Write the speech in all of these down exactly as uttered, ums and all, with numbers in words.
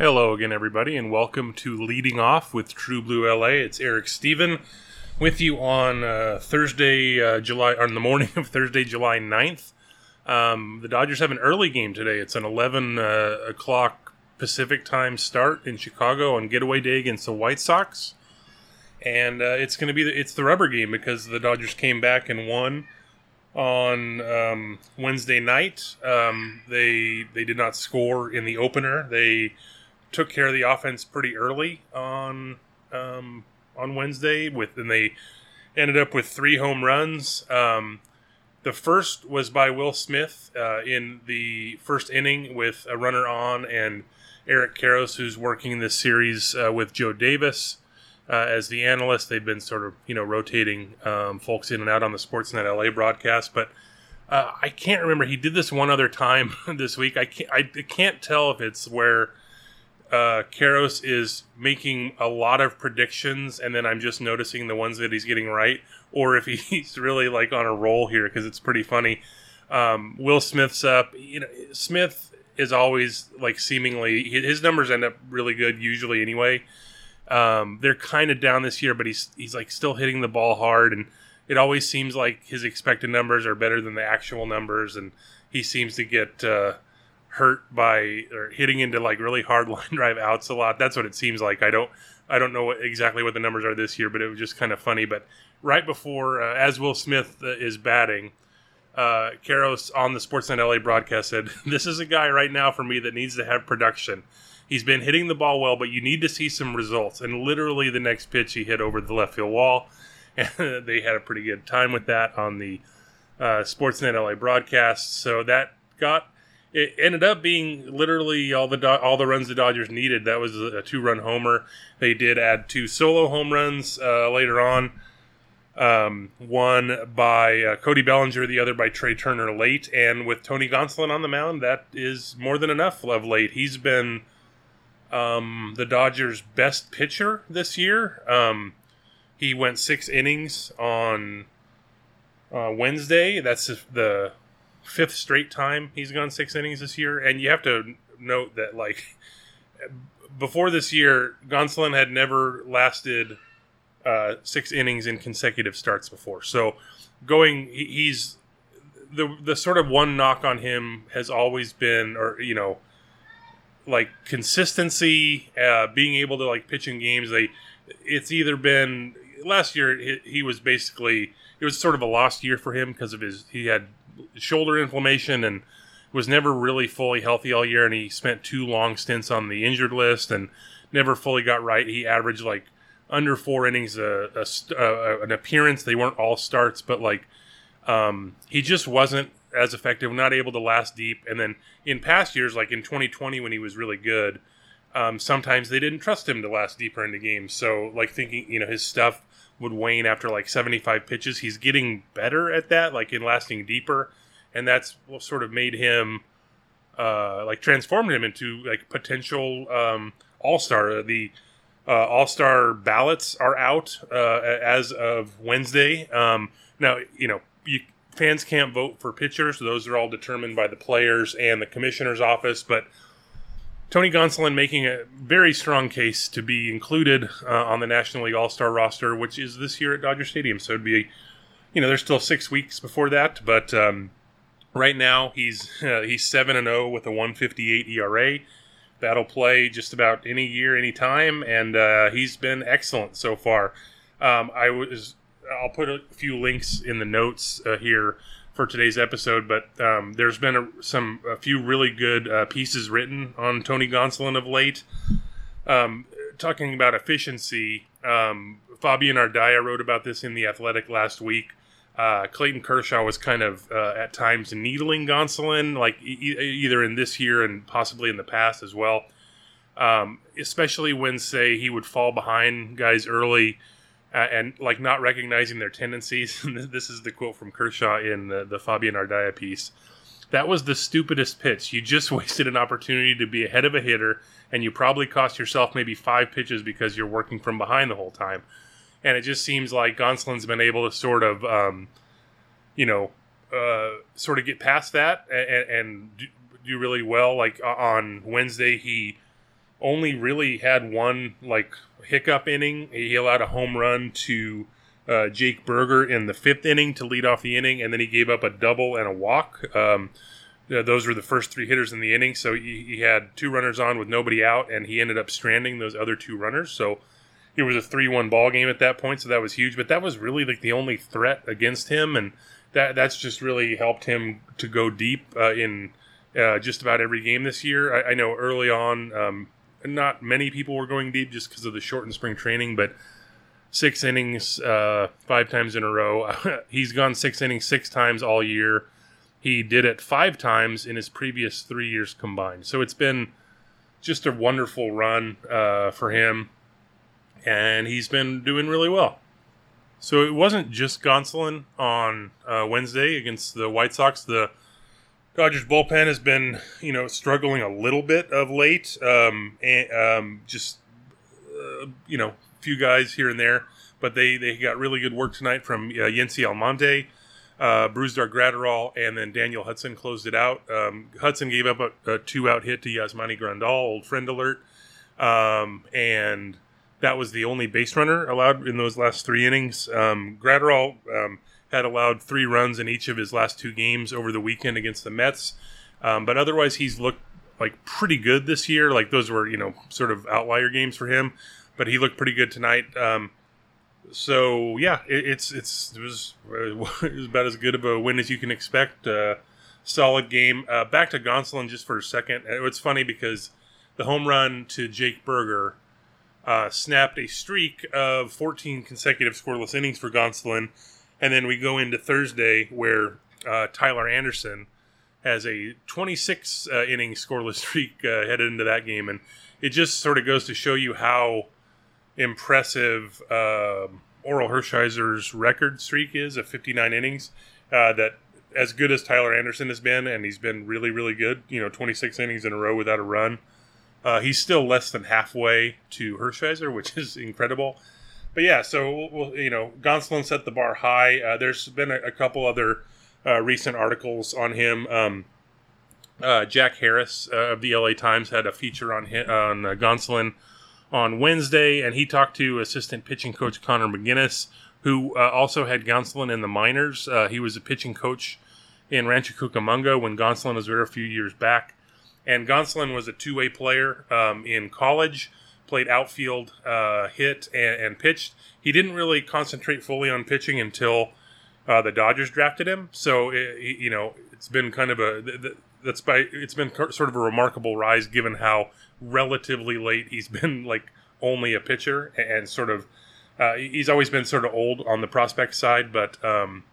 Hello again, everybody, and welcome to Leading Off with True Blue L A. It's Eric Steven with you on uh, Thursday, uh, July, on the morning of Thursday, July ninth. Um, the Dodgers have an early game today. It's an eleven uh, o'clock Pacific time start in Chicago on getaway day against the White Sox, and uh, it's going to be the, it's the rubber game because the Dodgers came back and won on um, Wednesday night. Um, they they did not score in the opener. They took care of the offense pretty early on um, on Wednesday, with and they ended up with three home runs. Um, the first was by Will Smith uh, in the first inning with a runner on, and Eric Karros, who's working this series uh, with Joe Davis uh, as the analyst. They've been sort of you know rotating um, folks in and out on the Sportsnet L A broadcast, but uh, I can't remember. He did this one other time this week. I can't, I can't tell if it's where Uh, Karros is making a lot of predictions, and then I'm just noticing the ones that he's getting right, or if he's really like on a roll here, because it's pretty funny. Um, Will Smith's up. You know, Smith is always like seemingly his numbers end up really good usually anyway. Um, they're kind of down this year, but he's he's like still hitting the ball hard, and it always seems like his expected numbers are better than the actual numbers, and he seems to get Uh, hurt by or hitting into like really hard line drive outs a lot. That's what it seems like. I don't I don't know what, exactly what the numbers are this year, but it was just kind of funny. But right before, uh, as Will Smith uh, is batting, uh, Karros on the Sportsnet L A broadcast said, "This is a guy right now for me that needs to have production. He's been hitting the ball well, but you need to see some results." And literally the next pitch he hit over the left field wall. And they had a pretty good time with that on the uh, Sportsnet L A broadcast. So that got... It ended up being literally all the do- all the runs the Dodgers needed. That was a two-run homer. They did add two solo home runs uh, later on. Um, one by uh, Cody Bellinger, the other by Trey Turner late. And with Tony Gonsolin on the mound, that is more than enough of late. He's been um, the Dodgers' best pitcher this year. Um, he went six innings on uh, Wednesday. That's the fifth straight time he's gone six innings this year, and you have to note that like before this year, Gonsolin had never lasted uh, six innings in consecutive starts before. So going, he's the the sort of one knock on him has always been, or you know, like consistency, uh, being able to like pitch in games. They, it's either been last year he, he was basically it was sort of a lost year for him because of his he had. shoulder inflammation and was never really fully healthy all year, and he spent two long stints on the injured list and never fully got right. He averaged like under four innings a, a, a, an appearance. They weren't all starts, but like um, he just wasn't as effective, not able to last deep. And then in past years, like in twenty twenty when he was really good, um, sometimes they didn't trust him to last deeper into games. So like thinking, you know, his stuff would wane after like seventy-five pitches. He's getting better at that, like in lasting deeper, and that's what sort of made him, uh, like transformed him into like potential um, all-star. The uh, all-star ballots are out uh, as of Wednesday. Um, now you know you, fans can't vote for pitchers; those are all determined by the players and the commissioner's office, but Tony Gonsolin making a very strong case to be included uh, on the National League All-Star roster, which is this year at Dodger Stadium. So it'd be, you know, there's still six weeks before that. But um, right now he's uh, he's seven and oh with a one fifty-eight E R A. That'll play just about any year, any time, and uh, he's been excellent so far. Um, I was I'll put a few links in the notes uh, here for today's episode, but um, there's been a, some a few really good uh, pieces written on Tony Gonsolin of late. Um, talking about efficiency, um, Fabian Ardaya wrote about this in The Athletic last week. Uh, Clayton Kershaw was kind of, uh, at times, needling Gonsolin, like e- either in this year and possibly in the past as well, um, especially when, say, he would fall behind guys early uh, and, like, not recognizing their tendencies. This is the quote from Kershaw in the, the Fabian Ardaya piece. "That was the stupidest pitch. You just wasted an opportunity to be ahead of a hitter, and you probably cost yourself maybe five pitches because you're working from behind the whole time." And it just seems like Gonsolin's been able to sort of, um, you know, uh, sort of get past that and, and do really well. Like on Wednesday, he only really had one like hiccup inning. He allowed a home run to uh, Jake Berger in the fifth inning to lead off the inning, and then he gave up a double and a walk. Um, those were the first three hitters in the inning. So he, he had two runners on with nobody out, and he ended up stranding those other two runners. So it was a three one ball game at that point, so that was huge. But that was really like the only threat against him, and that that's just really helped him to go deep uh, in uh, just about every game this year. I, I know early on, um, not many people were going deep just because of the shortened spring training, but six innings uh, five times in a row. He's gone six innings six times all year. He did it five times in his previous three years combined. So it's been just a wonderful run uh, for him. And he's been doing really well. So it wasn't just Gonsolin on uh, Wednesday against the White Sox. The Dodgers bullpen has been, you know, struggling a little bit of late. Um, and, um, just, uh, you know, a few guys here and there. But they, they got really good work tonight from uh, Yency Almonte, uh, Brusdar Graterol, and then Daniel Hudson closed it out. Um, Hudson gave up a, a two-out hit to Yasmani Grandal, old friend alert. Um, and... That was the only base runner allowed in those last three innings. Um, Graterol um, had allowed three runs in each of his last two games over the weekend against the Mets. Um, but otherwise, he's looked like pretty good this year. Like those were, you know, sort of outlier games for him. But he looked pretty good tonight. Um, so, yeah, it, it's it's it was, it was about as good of a win as you can expect. Uh, solid game. Uh, back to Gonsolin just for a second. It's funny because the home run to Jake Berger Uh, snapped a streak of fourteen consecutive scoreless innings for Gonsolin. And then we go into Thursday where uh, Tyler Anderson has a twenty-six-inning uh, scoreless streak uh, headed into that game. And it just sort of goes to show you how impressive uh, Oral Hershiser's record streak is of fifty-nine innings. Uh, that as good as Tyler Anderson has been, and he's been really, really good, you know, twenty-six innings in a row without a run. Uh, he's still less than halfway to Hershiser, which is incredible. But yeah, so we'll, you know, Gonsolin set the bar high. Uh, there's been a, a couple other uh, recent articles on him. Um, uh, Jack Harris uh, of the L A Times had a feature on him, on uh, Gonsolin on Wednesday, and he talked to assistant pitching coach Connor McGinnis, who uh, also had Gonsolin in the minors. Uh, he was a pitching coach in Rancho Cucamonga when Gonsolin was there a few years back. And Gonsolin was a two-way player um, in college, played outfield, uh, hit, and, and pitched. He didn't really concentrate fully on pitching until uh, the Dodgers drafted him. So, it, you know, it's been kind of a that's by it's been sort of a remarkable rise given how relatively late he's been like only a pitcher and sort of uh, he's always been sort of old on the prospect side, but um,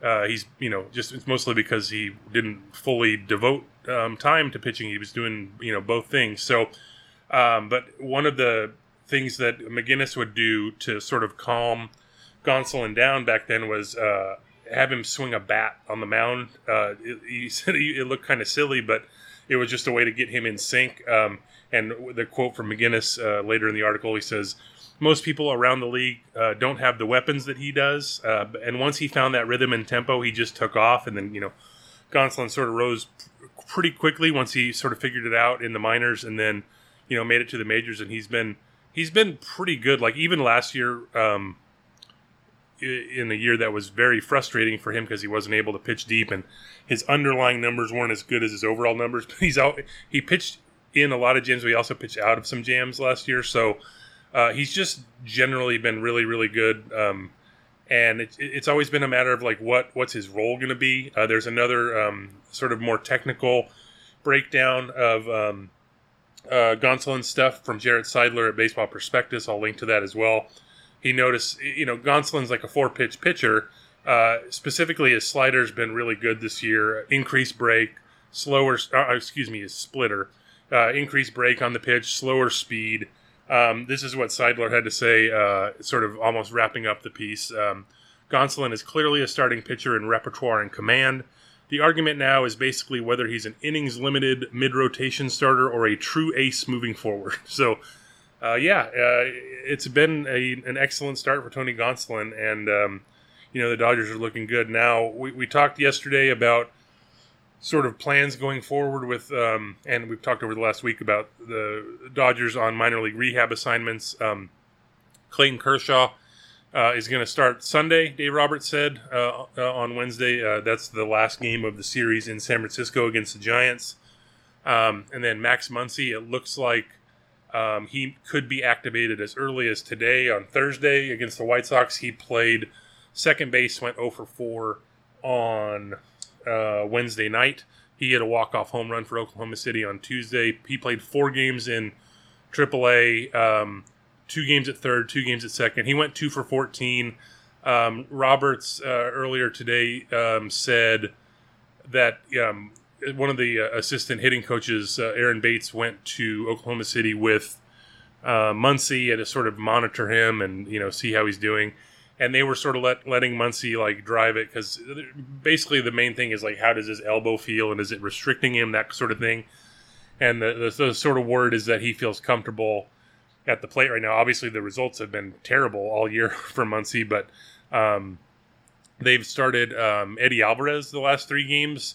uh, he's you know just it's mostly because he didn't fully devote Um, time to pitching. He was doing, you know, both things. So, um, but one of the things that McGinnis would do to sort of calm Gonsolin down back then was uh, have him swing a bat on the mound. Uh, it, he said it looked kind of silly, but it was just a way to get him in sync. Um, and the quote from McGinnis uh, later in the article, he says, "Most people around the league uh, don't have the weapons that he does. Uh, and once he found that rhythm and tempo, he just took off." And then, you know, Gonsolin sort of rose pretty quickly once he sort of figured it out in the minors, and then, you know, made it to the majors. And he's been he's been pretty good. Like even last year, um, in a year that was very frustrating for him because he wasn't able to pitch deep, and his underlying numbers weren't as good as his overall numbers. But he's out. He pitched in a lot of jams, but he also pitched out of some jams last year. So uh, he's just generally been really, really good. Um, And it, it's always been a matter of, like, what what's his role going to be? Uh, there's another um, sort of more technical breakdown of um, uh, Gonsolin stuff from Jared Seidler at Baseball Prospectus. I'll link to that as well. He noticed, you know, Gonsolin's like a four-pitch pitcher. Uh, specifically, his slider's been really good this year. Increased break, slower, uh, excuse me, his splitter. Uh, increased break on the pitch, slower speed. Um, this is what Seidler had to say, uh, sort of almost wrapping up the piece. Um, Gonsolin is clearly a starting pitcher in repertoire and command. The argument now is basically whether he's an innings-limited mid-rotation starter or a true ace moving forward. So, uh, yeah, uh, it's been a, an excellent start for Tony Gonsolin, and, um, you know, the Dodgers are looking good now. We, we talked yesterday about sort of plans going forward with, um, and we've talked over the last week about the Dodgers on minor league rehab assignments. Um, Clayton Kershaw Uh, is going to start Sunday, Dave Roberts said, uh, uh, on Wednesday. Uh, that's the last game of the series in San Francisco against the Giants. Um, and then Max Muncy, it looks like um, he could be activated as early as today on Thursday against the White Sox. He played second base, went oh for four on uh, Wednesday night. He hit a walk-off home run for Oklahoma City on Tuesday. He played four games in triple A, um two games at third, two games at second. He went two for fourteen. Um, Roberts uh, earlier today um, said that um, one of the uh, assistant hitting coaches, uh, Aaron Bates, went to Oklahoma City with uh, Muncy and to sort of monitor him and, you know, see how he's doing. And they were sort of let, letting Muncy, like, drive it because basically the main thing is, like, how does his elbow feel and is it restricting him, that sort of thing. And the, the, the sort of word is that he feels comfortable at the plate right now. Obviously, the results have been terrible all year for Muncy, but um, they've started um, Eddie Alvarez the last three games.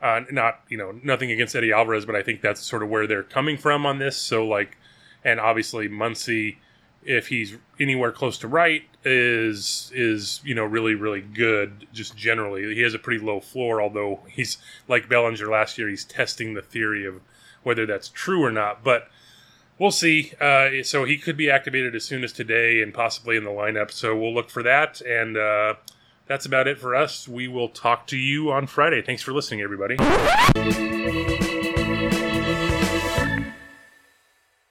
Uh, not, you know, nothing against Eddie Alvarez, but I think that's sort of where they're coming from on this. So, like, and obviously Muncy, if he's anywhere close to right, is is you know really really good. Just generally, he has a pretty low floor. Although he's like Bellinger last year, he's testing the theory of whether that's true or not, but we'll see. Uh, so he could be activated as soon as today and possibly in the lineup. So we'll look for that. And uh, that's about it for us. We will talk to you on Friday. Thanks for listening, everybody.